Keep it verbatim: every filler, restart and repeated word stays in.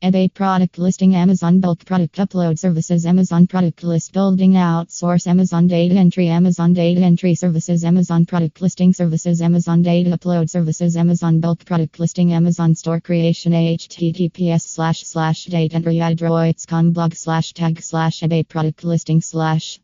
eBay product listing, Amazon bulk product upload services, Amazon product list building, outsource, Amazon data entry, Amazon data entry services, Amazon product listing services, Amazon data upload services, Amazon bulk product listing, Amazon store creation, H T T P S slash slash date entry adroits dot com blog slash tag slash eBay product listing slash